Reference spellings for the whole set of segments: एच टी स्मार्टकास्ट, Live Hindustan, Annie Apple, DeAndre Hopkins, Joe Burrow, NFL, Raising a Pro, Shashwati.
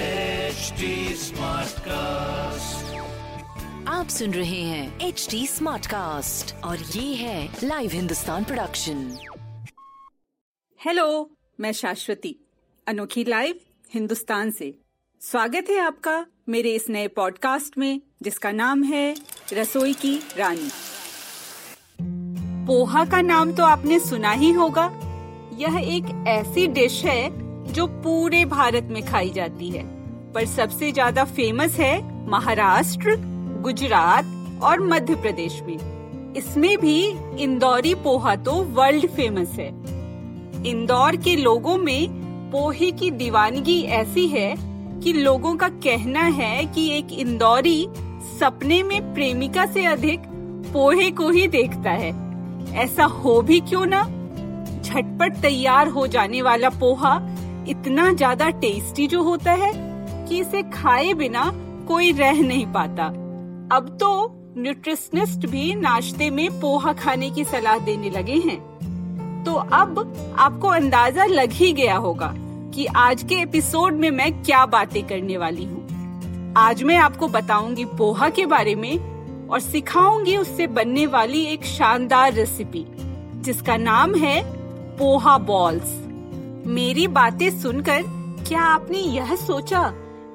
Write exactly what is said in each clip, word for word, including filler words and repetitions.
H D Smartcast. आप सुन रहे हैं एच डी स्मार्ट कास्ट और ये है लाइव हिंदुस्तान प्रोडक्शन। हेलो, मैं शाश्वती, अनोखी लाइव हिंदुस्तान से। स्वागत है आपका मेरे इस नए पॉडकास्ट में, जिसका नाम है रसोई की रानी। पोहा का नाम तो आपने सुना ही होगा। यह एक ऐसी डिश है जो पूरे भारत में खाई जाती है, पर सबसे ज्यादा फेमस है महाराष्ट्र, गुजरात और मध्य प्रदेश में। इसमें भी इंदौरी पोहा तो वर्ल्ड फेमस है। इंदौर के लोगों में पोहे की दीवानगी ऐसी है कि लोगों का कहना है कि एक इंदौरी सपने में प्रेमिका से अधिक पोहे को ही देखता है। ऐसा हो भी क्यों ना, झटपट तैयार हो जाने वाला पोहा इतना ज्यादा टेस्टी जो होता है कि इसे खाए बिना कोई रह नहीं पाता। अब तो न्यूट्रिशनिस्ट भी नाश्ते में पोहा खाने की सलाह देने लगे हैं। तो अब आपको अंदाजा लग ही गया होगा कि आज के एपिसोड में मैं क्या बातें करने वाली हूँ। आज मैं आपको बताऊंगी पोहा के बारे में और सिखाऊंगी उससे बनने वाली एक शानदार रेसिपी, जिसका नाम है पोहा बॉल्स। मेरी बातें सुनकर क्या आपने यह सोचा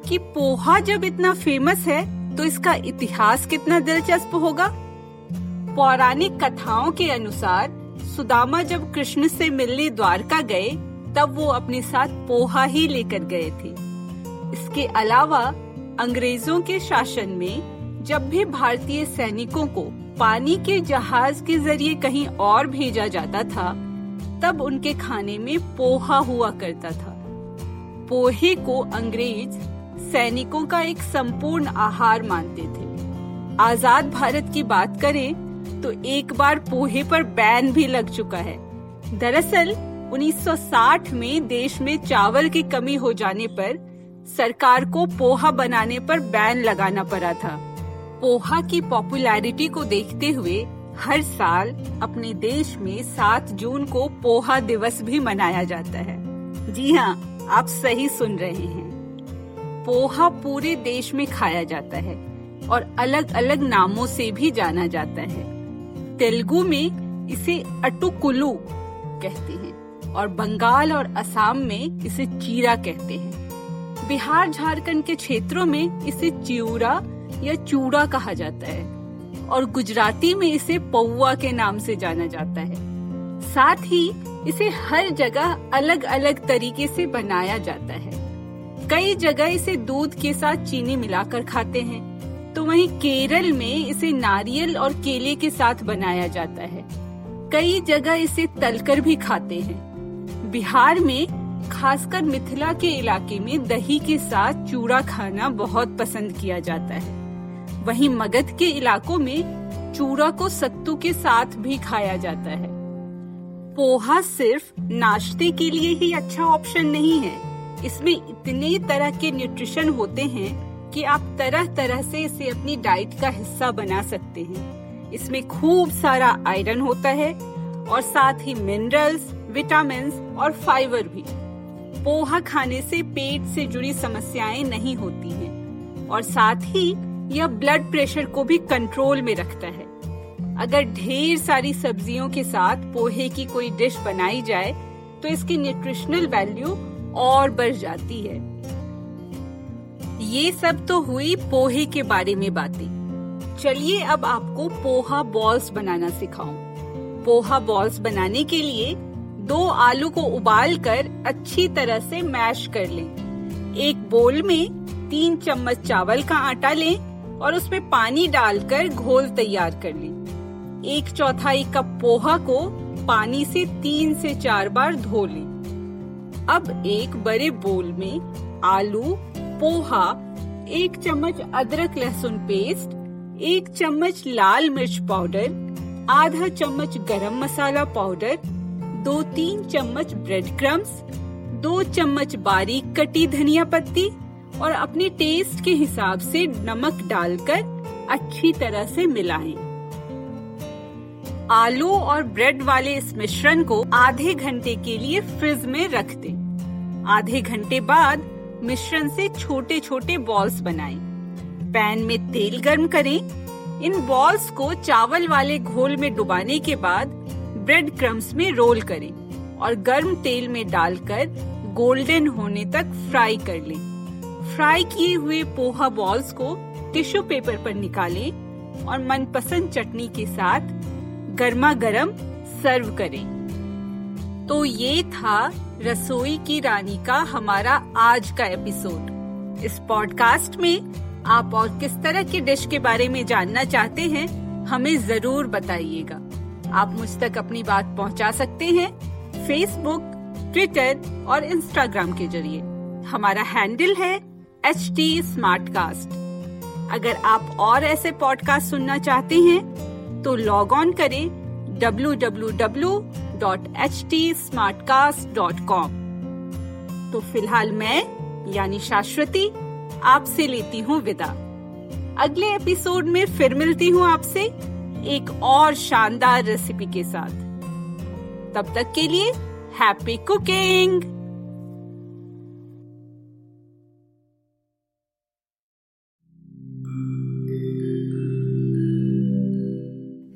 कि पोहा जब इतना फेमस है तो इसका इतिहास कितना दिलचस्प होगा? पौराणिक कथाओं के अनुसार सुदामा जब कृष्ण से मिलने द्वारका गए, तब वो अपने साथ पोहा ही लेकर गए थे। इसके अलावा अंग्रेजों के शासन में जब भी भारतीय सैनिकों को पानी के जहाज के जरिए कहीं और भेजा जाता था, तब उनके खाने में पोहा हुआ करता था। पोहे को अंग्रेज सैनिकों का एक संपूर्ण आहार मानते थे। आजाद भारत की बात करें तो एक बार पोहे पर बैन भी लग चुका है। दरअसल उन्नीस सौ साठ में देश में चावल की कमी हो जाने पर सरकार को पोहा बनाने पर बैन लगाना पड़ा था। पोहा की पॉपुलैरिटी को देखते हुए हर साल अपने देश में सात जून को पोहा दिवस भी मनाया जाता है। जी हाँ, आप सही सुन रहे हैं। पोहा पूरे देश में खाया जाता है और अलग अलग नामों से भी जाना जाता है। तेलुगु में इसे अट्टुकुलु कहते हैं और बंगाल और असम में इसे चीरा कहते हैं। बिहार झारखंड के क्षेत्रों में इसे चिउरा या चूड़ा कहा जाता है और गुजराती में इसे पौवा के नाम से जाना जाता है। साथ ही इसे हर जगह अलग अलग तरीके से बनाया जाता है। कई जगह इसे दूध के साथ चीनी मिलाकर खाते हैं, तो वहीं केरल में इसे नारियल और केले के साथ बनाया जाता है। कई जगह इसे तलकर भी खाते हैं। बिहार में खासकर मिथिला के इलाके में दही के साथ चूड़ा खाना बहुत पसंद किया जाता है। वहीं मगध के इलाकों में चूड़ा को सत्तू के साथ भी खाया जाता है। पोहा सिर्फ नाश्ते के लिए ही अच्छा ऑप्शन नहीं है। इसमें इतने तरह के न्यूट्रिशन होते हैं कि आप तरह तरह से इसे अपनी डाइट का हिस्सा बना सकते हैं। इसमें खूब सारा आयरन होता है और साथ ही मिनरल्स, विटामिन्स और फाइबर भी। पोहा खाने से पेट से जुड़ी समस्याएं नहीं होती हैं और साथ ही यह ब्लड प्रेशर को भी कंट्रोल में रखता है। अगर ढेर सारी सब्जियों के साथ पोहे की कोई डिश बनाई जाए तो इसकी न्यूट्रिशनल वैल्यू और बढ़ जाती है। ये सब तो हुई पोहे के बारे में बातें। चलिए अब आपको पोहा बॉल्स बनाना सिखाऊं। पोहा बॉल्स बनाने के लिए दो आलू को उबालकर अच्छी तरह से मैश कर लें। एक बोल में तीन चम्मच चावल का आटा लें और उसमें पानी डालकर घोल तैयार कर लें। एक चौथाई कप पोहा को पानी से तीन से चार बार धो लें। अब एक बड़े बोल में आलू, पोहा, एक चम्मच अदरक लहसुन पेस्ट, एक चम्मच लाल मिर्च पाउडर, आधा चम्मच गरम मसाला पाउडर, दो तीन चम्मच ब्रेड क्रम्स, दो चम्मच बारीक कटी धनिया पत्ती और अपने टेस्ट के हिसाब से नमक डालकर अच्छी तरह से मिलाएं। आलू और ब्रेड वाले इस मिश्रण को आधे घंटे के लिए फ्रिज में रख दें। आधे घंटे बाद मिश्रण से छोटे छोटे बॉल्स बनाएं। पैन में तेल गर्म करें। इन बॉल्स को चावल वाले घोल में डुबाने के बाद ब्रेड क्रम्स में रोल करें और गर्म तेल में डालकर गोल्डन होने तक फ्राई कर लें। फ्राई किए हुए पोहा बॉल्स को टिश्यू पेपर पर निकालें और मनपसंद चटनी के साथ गर्मा गर्म सर्व करें। तो ये था रसोई की रानी का हमारा आज का एपिसोड। इस पॉडकास्ट में आप और किस तरह की डिश के बारे में जानना चाहते हैं, हमें जरूर बताइएगा। आप मुझ तक अपनी बात पहुंचा सकते हैं फेसबुक, ट्विटर और इंस्टाग्राम के जरिए। हमारा हैंडल है एच टी स्मार्टकास्ट। अगर आप और ऐसे पॉडकास्ट सुनना चाहते हैं तो लॉग ऑन करें W W W dot एच टी स्मार्टकास्ट dot com. तो फिलहाल मैं यानी शाश्वती आपसे लेती हूँ विदा। अगले एपिसोड में फिर मिलती हूँ आपसे एक और शानदार रेसिपी के साथ। तब तक के लिए हैप्पी कुकिंग।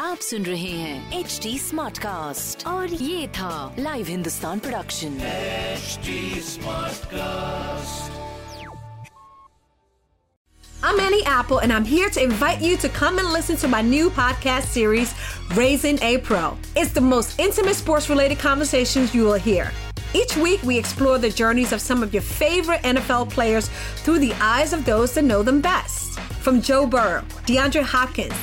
आप सुन रहे हैं एच टी स्मार्टकास्ट और ये था live Hindustan production एच टी स्मार्टकास्ट। I'm Annie Apple, and I'm here to invite you to come and listen to my new podcast series, Raising a Pro. It's the most intimate sports-related conversations you will hear. Each week, we explore the journeys of some of your favorite N F L players through the eyes of those that know them best. From Joe Burrow, DeAndre Hopkins,